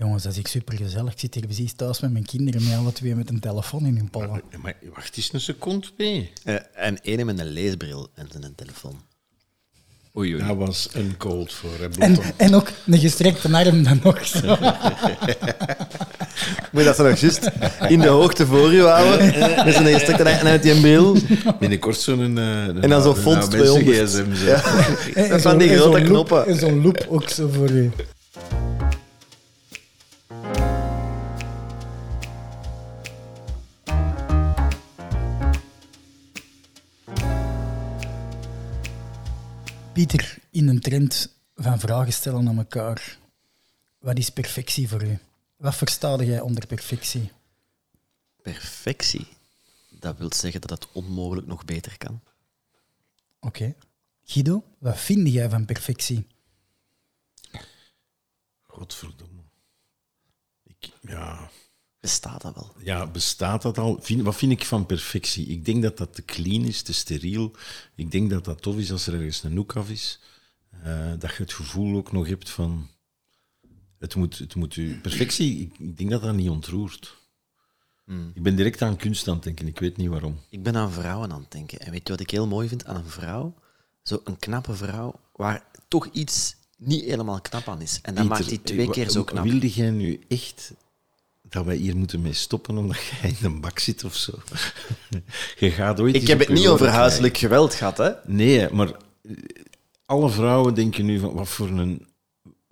Jongens, dat is echt supergezellig. Ik zit hier precies thuis met mijn kinderen, met alle twee met een telefoon in hun pollen. Maar wacht eens een seconde, mee. En één met een leesbril en een telefoon. Oei, oei. Dat was een cold voor Rebleton. En ook een gestrekte arm dan nog. Moet dat ze nog juist in de hoogte voor je houden? Met zo'n gestrekte arm en uit die bril. Binnenkort zo'n... en dan zo'n fonds 200. Zo. Ja. Dat zijn die grote knoppen. En zo'n loop ook zo voor je. Pieter, in een trend van vragen stellen aan elkaar. Wat is perfectie voor u? Wat verstaat jij onder perfectie? Perfectie? Dat wil zeggen dat het onmogelijk nog beter kan. Oké. Guido, wat vind jij van perfectie? Godverdomme. Ja. Bestaat dat wel? Ja, bestaat dat al? Wat vind ik van perfectie? Ik denk dat dat te clean is, te steriel. Ik denk dat dat tof is als er ergens een hoek af is. Dat je het gevoel ook nog hebt van... Het moet perfectie, ik denk dat dat niet ontroert. Mm. Ik ben direct aan kunst aan het denken, ik weet niet waarom. Ik ben aan vrouwen aan het denken. En weet je wat ik heel mooi vind aan een vrouw? Zo'n knappe vrouw waar toch iets niet helemaal knap aan is. En dat maakt die twee keer zo knap. Wilde jij nu echt... dat wij hier moeten mee stoppen omdat jij in een bak zit of zo. Je gaat ooit... Ik heb het niet over huiselijk geweld gehad, hè? Nee, maar alle vrouwen denken nu van wat voor een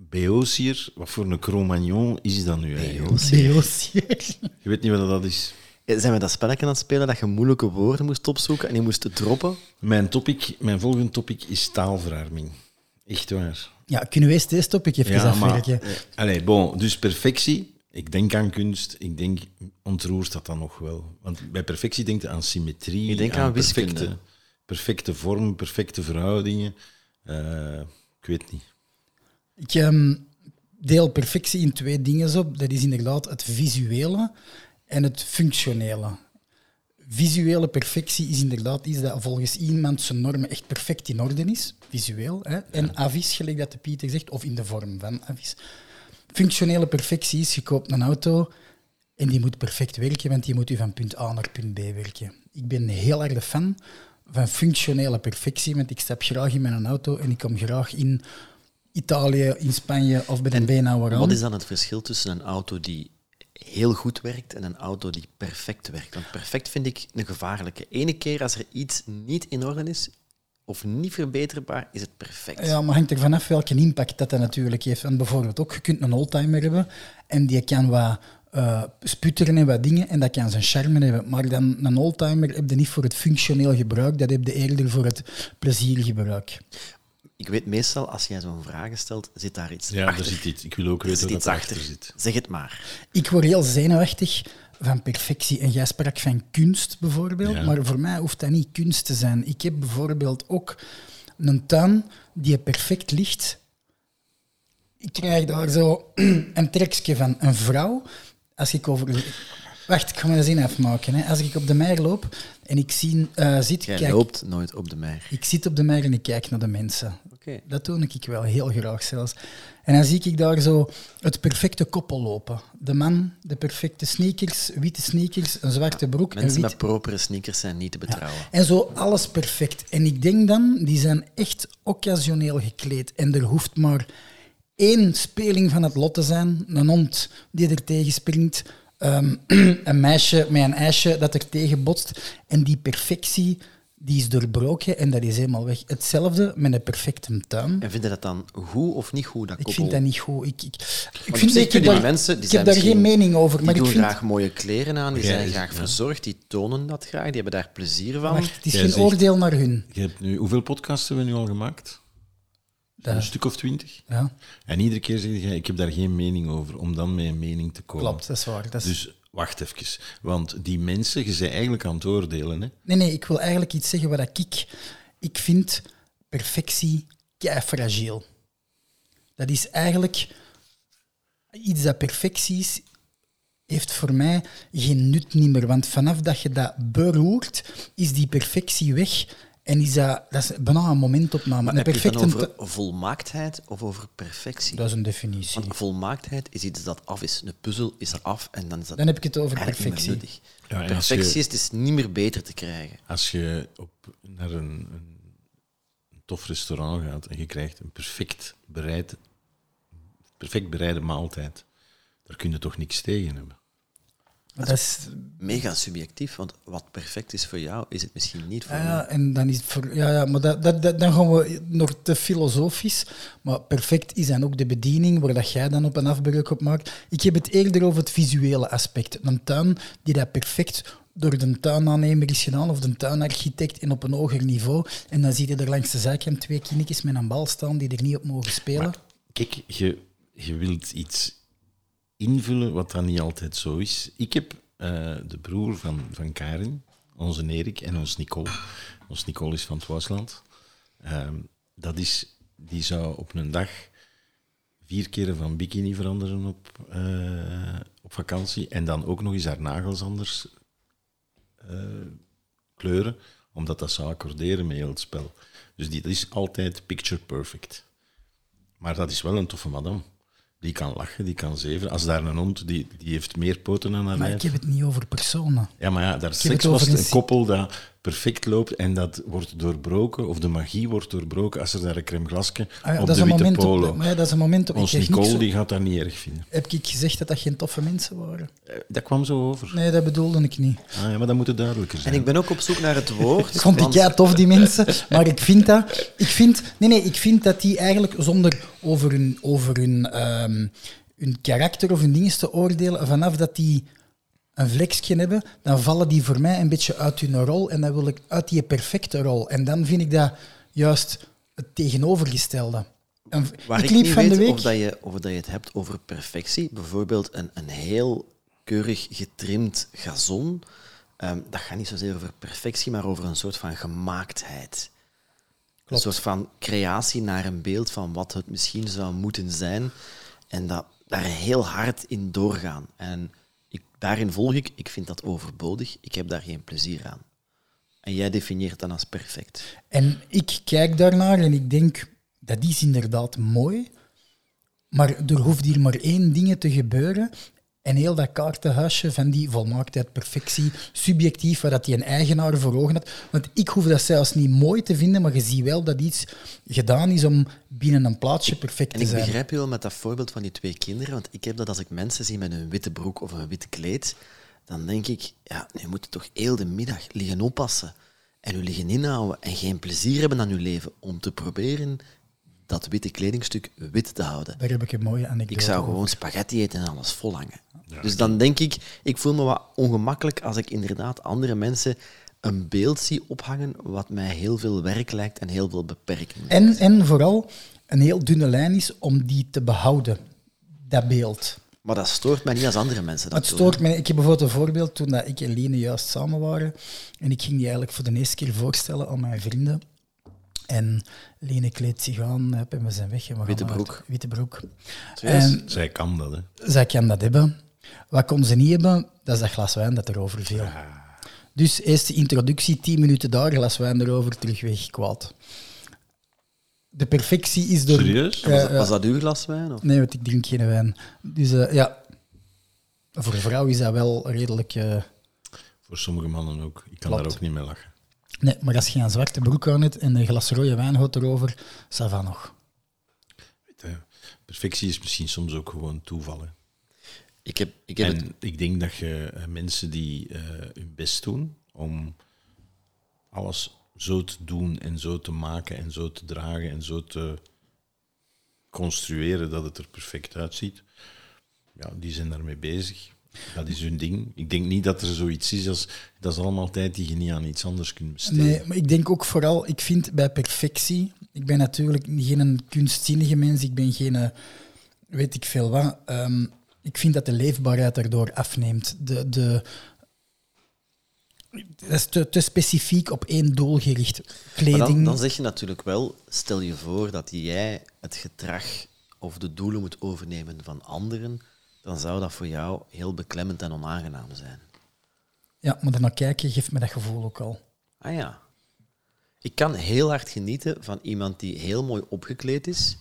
beosier, wat voor een Cro-Magnon is dat nu eigenlijk? Beosier. Je weet niet wat dat is. Zijn we dat spelletje aan het spelen dat je moeilijke woorden moest opzoeken en je moest het droppen? Mijn volgende topic is taalverarming. Echt waar. Ja, kunnen we eens deze topic even afwerken? Allee, bon, dus perfectie... Ik denk aan kunst, ik denk, ontroert dat dan nog wel? Want bij perfectie denk je aan symmetrie, aan perfecte vormen, perfecte verhoudingen. Ik weet niet. Ik deel perfectie in twee dingen op. Dat is inderdaad het visuele en het functionele. Visuele perfectie is inderdaad iets dat volgens iemand zijn normen echt perfect in orde is, visueel. Hè? En avis, gelijk dat de Pieter zegt, of in de vorm van avis. Functionele perfectie is, je koopt een auto en die moet perfect werken, want die moet u van punt A naar punt B werken. Ik ben een heel erg fan van functionele perfectie, want ik stap graag in mijn auto en ik kom graag in Italië, in Spanje of bij de benauweren. Wat is dan het verschil tussen een auto die heel goed werkt en een auto die perfect werkt? Want perfect vind ik een gevaarlijke. Ene keer als er iets niet in orde is... of niet verbeterbaar, is het perfect. Ja, maar hangt er vanaf welke impact dat natuurlijk heeft. En bijvoorbeeld ook, je kunt een oldtimer hebben en die kan wat sputteren en wat dingen en dat kan zijn charme hebben. Maar dan een oldtimer heb je niet voor het functioneel gebruik, dat heb je eerder voor het pleziergebruik. Ik weet meestal, als jij zo'n vraag stelt, zit daar iets achter. Ja, er zit iets. Ik wil ook weten wat achter zit. Zeg het maar. Ik word heel zenuwachtig van perfectie. En jij sprak van kunst, bijvoorbeeld. Ja. Maar voor mij hoeft dat niet kunst te zijn. Ik heb bijvoorbeeld ook een tuin die perfect ligt. Ik krijg daar zo een trekje van een vrouw. Als ik over... Wacht, ik ga mijn zin afmaken. Hè. Als ik op de meier loop en ik zit... Jij loopt nooit op de meier. Ik zit op de meier en ik kijk naar de mensen. Okay. Dat doe ik wel heel graag zelfs. En dan zie ik daar zo het perfecte koppel lopen. De man, de perfecte sneakers, witte sneakers, een zwarte broek. Mensen met propere sneakers zijn niet te betrouwen. Ja. En zo alles perfect. En ik denk dan, die zijn echt occasioneel gekleed. En er hoeft maar één speling van het lot te zijn. Een hond die er tegen springt. Een meisje met een ijsje dat er tegen botst. En die perfectie die is doorbroken en dat is helemaal weg. Hetzelfde met een perfecte tuin. En vind je dat dan goed of niet goed, dat koppel? Ik vind dat niet goed. Ik heb daar geen mening over. Maar die doen graag mooie kleren aan, die zijn graag verzorgd, die tonen dat graag, die hebben daar plezier van. Maar het is geen oordeel naar hun. Hoeveel podcasts hebben we nu al gemaakt? Een stuk of 20. Ja. En iedere keer zeg je, ik heb daar geen mening over, om dan met een mening te komen. Klopt, dat is waar. Dus wacht even, want die mensen, je bent eigenlijk aan het oordelen. Hè? Nee, ik wil eigenlijk iets zeggen wat ik... Ik vind perfectie keifragiel. Dat is eigenlijk iets dat perfectie is, heeft voor mij geen nut meer. Want vanaf dat je dat beroert, is die perfectie weg... En is dat is bijna een momentopname. Maar heb je het over volmaaktheid of over perfectie? Dat is een definitie. Want volmaaktheid is iets dat af is. Een puzzel is er af en dan is dat. Dan heb ik het over perfectie. Ja, perfectie is het is niet meer beter te krijgen. Als je naar een tof restaurant gaat en je krijgt een perfect bereide maaltijd, daar kun je toch niks tegen hebben? Dat is mega subjectief, want wat perfect is voor jou, is het misschien niet voor mij. Ja, en dan is het voor, maar dan gaan we nog te filosofisch. Maar perfect is dan ook de bediening waar dat jij dan op een afbreuk op maakt. Ik heb het eerder over het visuele aspect. Een tuin die dat perfect door de tuinaannemer is gedaan of de tuinarchitect en op een hoger niveau. En dan zie je er langs de zijkant twee kindertjes met een bal staan die er niet op mogen spelen. Maar, kijk, je wilt iets invullen wat dan niet altijd zo is. Ik heb de broer van Karin, onze Erik en ons Nicole. Ons Nicole is van het Waasland. Die zou op een dag 4 keer van bikini veranderen op vakantie en dan ook nog eens haar nagels anders kleuren, omdat dat zou accorderen met heel het spel. Dus dat is altijd picture perfect. Maar dat is wel een toffe madame. Die kan lachen, die kan zeven. Als daar een hond, die heeft meer poten aan haar lijf. Maar ik heb het niet over personen. Ja, maar ja, daar seks was een koppel dat perfect loopt en dat wordt doorbroken, of de magie wordt doorbroken als er daar een crème glasje op de witte polo. Maar ja, dat is een moment op. Ons Nicole die gaat dat niet erg vinden. Heb ik gezegd dat dat geen toffe mensen waren? Dat kwam zo over. Nee, dat bedoelde ik niet. Ah, ja, maar dat moet het duidelijker zijn. En ik ben ook op zoek naar het woord. Ik vond ja tof, die mensen. Maar ik vind dat... Ik vind dat die eigenlijk zonder over hun karakter of hun dingen te oordelen, vanaf dat die een vlekje hebben, dan vallen die voor mij een beetje uit hun rol en dan wil ik uit die perfecte rol. En dan vind ik dat juist het tegenovergestelde. Waar ik niet weet of dat je het hebt over perfectie, bijvoorbeeld een heel keurig getrimd gazon, dat gaat niet zozeer over perfectie, maar over een soort van gemaaktheid. Klopt. Een soort van creatie naar een beeld van wat het misschien zou moeten zijn en dat daar heel hard in doorgaan. En daarin volg ik, ik vind dat overbodig, ik heb daar geen plezier aan. En jij definieert dat als perfect. En ik kijk daarnaar en ik denk, dat is inderdaad mooi, maar er hoeft hier maar één ding te gebeuren en heel dat kaartenhuisje van die volmaaktheid, perfectie, subjectief, waar dat die een eigenaar voor ogen had. Want ik hoef dat zelfs niet mooi te vinden, maar je ziet wel dat iets gedaan is om binnen een plaatsje perfect te zijn. En ik begrijp je wel met dat voorbeeld van die twee kinderen, want ik heb dat als ik mensen zie met een witte broek of een witte kleed, dan denk ik, ja, nu moet je toch heel de middag liggen oppassen en je liggen inhouden en geen plezier hebben aan je leven om te proberen dat witte kledingstuk wit te houden. Daar heb ik een mooie anekdote. Ik zou gewoon spaghetti eten en alles volhangen. Ja. Dus dan denk ik voel me wat ongemakkelijk als ik inderdaad andere mensen een beeld zie ophangen wat mij heel veel werk lijkt en heel veel beperking. En vooral een heel dunne lijn is om die te behouden, dat beeld. Maar dat stoort mij niet als andere mensen dat doen. Het stoort mij. Ik heb bijvoorbeeld een voorbeeld toen dat ik en Lene juist samen waren en ik ging die eigenlijk voor de eerste keer voorstellen aan mijn vrienden. En Lene kleedt zich aan en we zijn weg. En we witte broek. En zij kan dat, hè? Zij kan dat hebben. Wat kon ze niet hebben, dat is dat glas wijn dat erover viel. Ja. Dus eerste introductie, 10 minuten daar, glas wijn erover, terug weg, kwaad. De perfectie is door... Serieus? Was dat uw glas wijn? Of? Nee, want ik drink geen wijn. Dus ja, voor een vrouw is dat wel redelijk... Voor sommige mannen ook. Ik kan daar ook niet mee lachen. Nee, maar als je een zwarte broek aan hebt en een glas rode wijn houdt erover, ça va nog. Perfectie is misschien soms ook gewoon toeval. Hè. Ik denk dat je mensen die hun best doen om alles zo te doen en zo te maken en zo te dragen en zo te construeren dat het er perfect uitziet, ja, die zijn daarmee bezig. Dat is hun ding. Ik denk niet dat er zoiets is als... Dat is allemaal tijd die je niet aan iets anders kunt besteden. Nee, maar ik denk ook vooral... Ik vind bij perfectie... Ik ben natuurlijk geen kunstzinnige mens. Ik ben geen... Weet ik veel wat. Ik vind dat de leefbaarheid daardoor afneemt. Dat is te specifiek op één doel gericht. Kleding... Dan zeg je natuurlijk wel... Stel je voor dat jij het gedrag of de doelen moet overnemen van anderen... dan zou dat voor jou heel beklemmend en onaangenaam zijn. Ja, maar dan kijken geeft me dat gevoel ook al. Ah ja. Ik kan heel hard genieten van iemand die heel mooi opgekleed is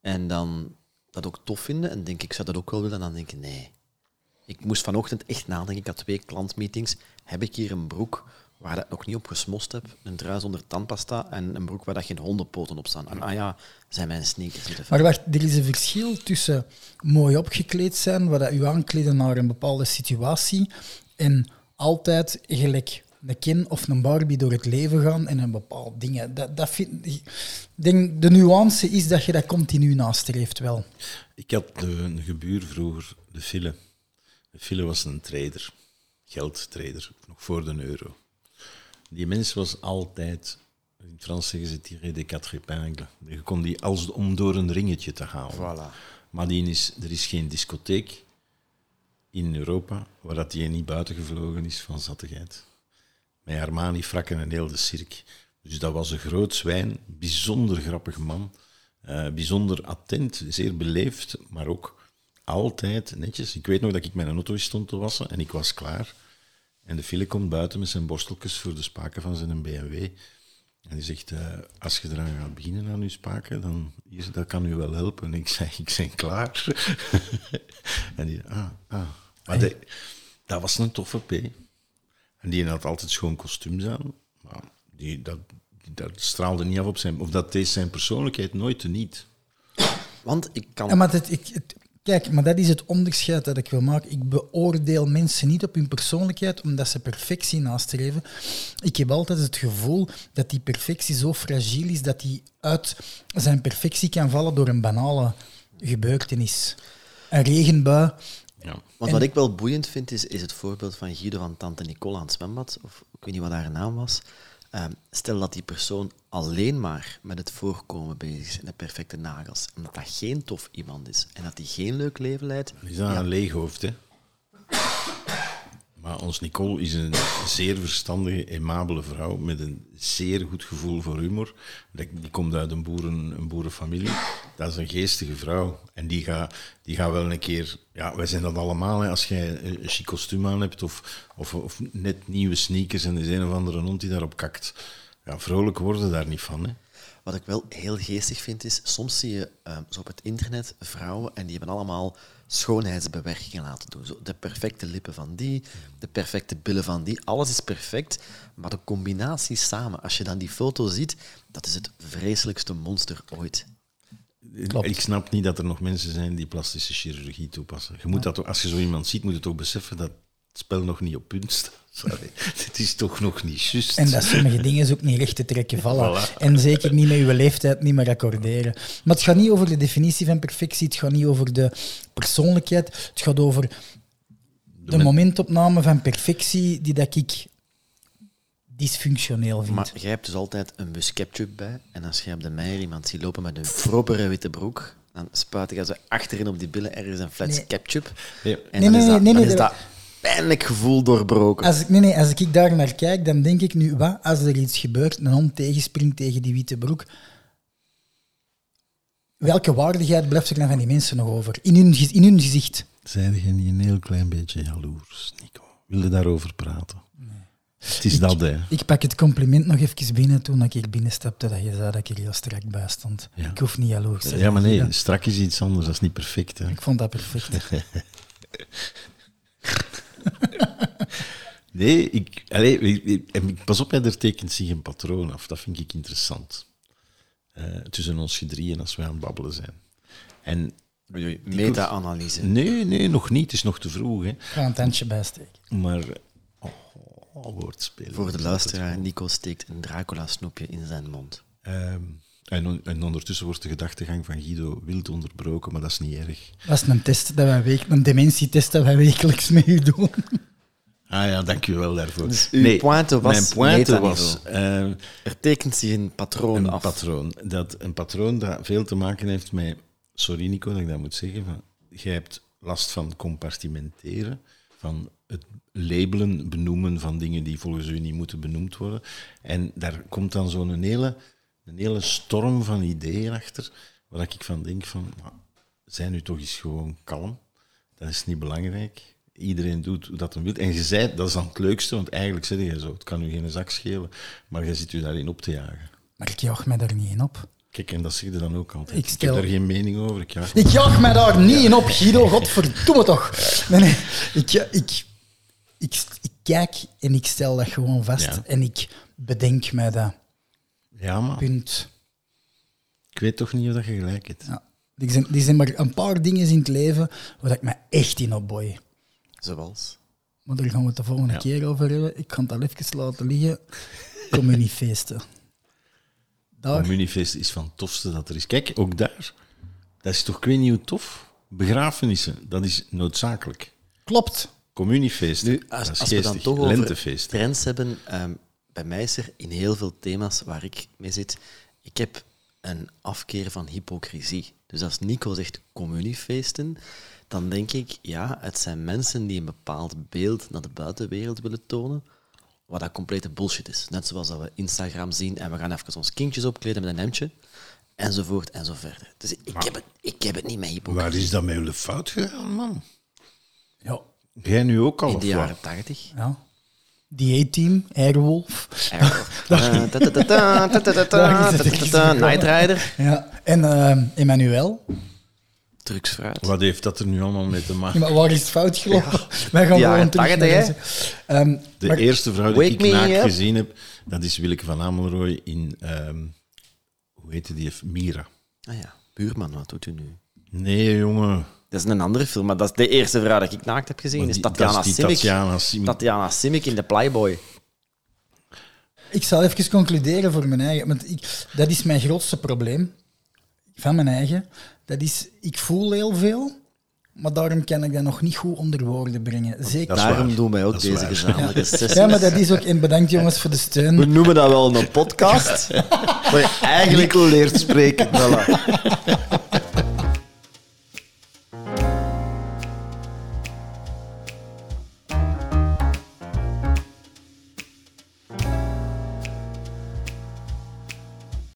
en dan dat ook tof vinden en denk ik zou dat ook wel willen en dan denk ik nee. Ik moest vanochtend echt nadenken, ik had 2 klantmeetings. Heb ik hier een broek waar ik nog niet op gesmost heb, een trui zonder tandpasta en een broek waar dat geen hondenpoten op staan? En ah ja, zijn mijn sneakers. Maar wacht, er is een verschil tussen mooi opgekleed zijn, waar dat u aankleden naar een bepaalde situatie en altijd gelijk een Ken of een Barbie door het leven gaan en een bepaald dingen. Dat vind ik, denk, de nuance is dat je dat continu nastreeft wel. Ik had een gebuur vroeger, de Fille. De Fille was een trader, geldtrader, nog voor de euro. Die mens was altijd, in het Frans zeggen ze tiré de quatre épingles. Je kon die als om door een ringetje te halen. Voilà. Maar er is geen discotheek in Europa waar dat die niet buiten gevlogen is van zattigheid. Met Armani-frakken en heel de cirk. Dus dat was een groot zwijn, bijzonder grappig man, bijzonder attent, zeer beleefd, maar ook altijd netjes. Ik weet nog dat ik mijn auto stond te wassen en ik was klaar. En de Fille komt buiten met zijn borsteltjes voor de spaken van zijn BMW. En die zegt, als je eraan gaat beginnen aan je spaken, dan hier, dat kan u wel helpen. En ik zei, ik ben klaar. En die Maar dat was een toffe P. En die had altijd schoon kostuums aan. Maar dat straalde niet af op zijn... Of dat deed zijn persoonlijkheid nooit teniet. Want ik kan... Ja, maar kijk, maar dat is het onderscheid dat ik wil maken. Ik beoordeel mensen niet op hun persoonlijkheid omdat ze perfectie nastreven. Ik heb altijd het gevoel dat die perfectie zo fragiel is dat die uit zijn perfectie kan vallen door een banale gebeurtenis. Een regenbui... Ja. Want wat ik wel boeiend vind, is het voorbeeld van Guido van Tante Nicole aan het zwembad, of ik weet niet wat haar naam was. Stel dat die persoon alleen maar met het voorkomen bezig is en de perfecte nagels, omdat dat geen tof iemand is en dat hij geen leuk leven leidt. Is dat een leeg hoofd, hè? Maar ons Nicole is een zeer verstandige, aimabele vrouw met een zeer goed gevoel voor humor. Die komt uit een boerenfamilie. Dat is een geestige vrouw. En die gaat wel een keer... Ja, wij zijn dat allemaal. Hè. Als jij een chic kostuum aan hebt of net nieuwe sneakers en er is een of andere hond die daarop kakt. Ja, vrolijk worden daar niet van, hè. Wat ik wel heel geestig vind is, soms zie je zo op het internet vrouwen en die hebben allemaal schoonheidsbewerkingen laten doen. Zo, de perfecte lippen van die, de perfecte billen van die, alles is perfect, maar de combinatie samen, als je dan die foto ziet, dat is het vreselijkste monster ooit. Klopt. Ik snap niet dat er nog mensen zijn die plastische chirurgie toepassen. Je moet dat, als je zo iemand ziet, moet je toch beseffen dat het spel nog niet op punt staat. Sorry, dit is toch nog niet juist. En dat sommige dingen ook niet recht te trekken vallen. Voilà. En zeker niet met uw leeftijd niet meer accorderen. Maar het gaat niet over de definitie van perfectie, het gaat niet over de persoonlijkheid, het gaat over de momentopname van perfectie die dat ik dysfunctioneel vind. Maar jij hebt dus altijd een busketchup bij en als je op de meier iemand ziet lopen met een vroppere witte broek, dan spuiten je ze achterin op die billen ergens een flats ketchup. Nee. En dan is dat... pijnlijk gevoel doorbroken. Als ik daar naar kijk, dan denk ik nu, wat als er iets gebeurt, een hond tegenspringt tegen die witte broek, welke waardigheid blijft er dan van die mensen nog over? In hun gezicht. Zijn je niet een heel klein beetje jaloers, Nico? Wil je daarover praten? Nee. Het is dat, hè. Ik pak het compliment nog even binnen toen ik hier binnenstapte, dat je zei dat ik er heel strak bij stond. Ja. Ik hoef niet jaloers te zijn. Ja, maar nee, strak is iets anders. Dat is niet perfect, hè. Ik vond dat perfect. Nee, ik pas op, er tekent zich een patroon af. Dat vind ik interessant. Tussen ons gedrieën als wij aan het babbelen zijn. En meta-analyse. Nee, nog niet. Het is nog te vroeg. Hè. Ik ga een tandje bijsteken. Maar, woordspelen. Voor de luisteraar, Nico steekt een Dracula-snoepje in zijn mond. En ondertussen wordt de gedachtegang van Guido wild onderbroken, maar dat is niet erg. Dat is een dementietest dat wij wekelijks met u doen. Ah ja, dank u wel daarvoor. Dus mijn pointe was... er tekent zich een patroon af. Een patroon dat veel te maken heeft met... Sorry Nico dat ik dat moet zeggen. Jij hebt last van compartimenteren, van het labelen, benoemen van dingen die volgens u niet moeten benoemd worden. En daar komt dan zo'n hele storm van ideeën achter, waar ik van denk van, zijn u toch eens gewoon kalm? Dat is niet belangrijk. Iedereen doet hoe dat hem wil. En je zei, dat is dan het leukste, want eigenlijk zeg je zo, het kan u geen zak schelen, maar je zit u daarin op te jagen. Maar ik jaag mij daar niet in op. Kijk, en dat zeg je dan ook altijd. Ik heb daar geen mening over. Ik jaag mij daar niet in op, Guido. Godverdomme toch. Nee. Ik kijk en ik stel dat gewoon vast. Ja. En ik bedenk mij dat. Ja, maar... Punt. Ik weet toch niet of dat je gelijk hebt. Ja. Er zijn maar een paar dingen in het leven waar ik me echt in opboei. Zoals? Maar daar gaan we het de volgende keer over hebben. Ik ga het al even laten liggen. Communiefeesten. Communiefeesten is van het tofste dat er is. Kijk, ook daar. Dat is toch, ik weet niet hoe tof. Begrafenissen, dat is noodzakelijk. Klopt. Communiefeesten, nu, als we dan toch over trends hebben... bij mij is er in heel veel thema's waar ik mee zit... Ik heb een afkeer van hypocrisie. Dus als Nico zegt communiefeesten... dan denk ik, ja, het zijn mensen die een bepaald beeld naar de buitenwereld willen tonen, wat dat complete bullshit is. Net zoals dat we Instagram zien en we gaan even ons kindjes opkleden met een hemdje, enzovoort en zo verder. Dus ik heb het niet met hypocrisie. Waar is dat met jullie fout gegaan, man? Ja. Jij nu ook al? In de jaren 80. Ja. Die A-team, Airwolf. Nightrider. En Emanuel. Turks fruit. Wat heeft dat er nu allemaal mee te maken? Ja, maar waar is het fout gelopen? Ja. Wij gaan gewoon terug. De eerste vrouw die ik naakt gezien heb, dat is Willeke van Amelrooy in... hoe heette die? Mira. Ah ja, buurman, wat doet u nu? Nee, jongen. Dat is een andere film, maar dat is de eerste vrouw die ik naakt heb gezien. Die, is Tatjana Šimić. Tatjana Šimić in de Playboy. Ik zal even concluderen voor mijn eigen... Want dat is mijn grootste probleem. Van mijn eigen... Dat is, ik voel heel veel, maar daarom kan ik dat nog niet goed onder woorden brengen. Zeker. Daarom doen wij ook dat deze gezamenlijke sessies. Ja, maar dat is ook... En bedankt jongens voor de steun. We noemen dat wel een podcast, waar je eigenlijk leert spreken. Voilà.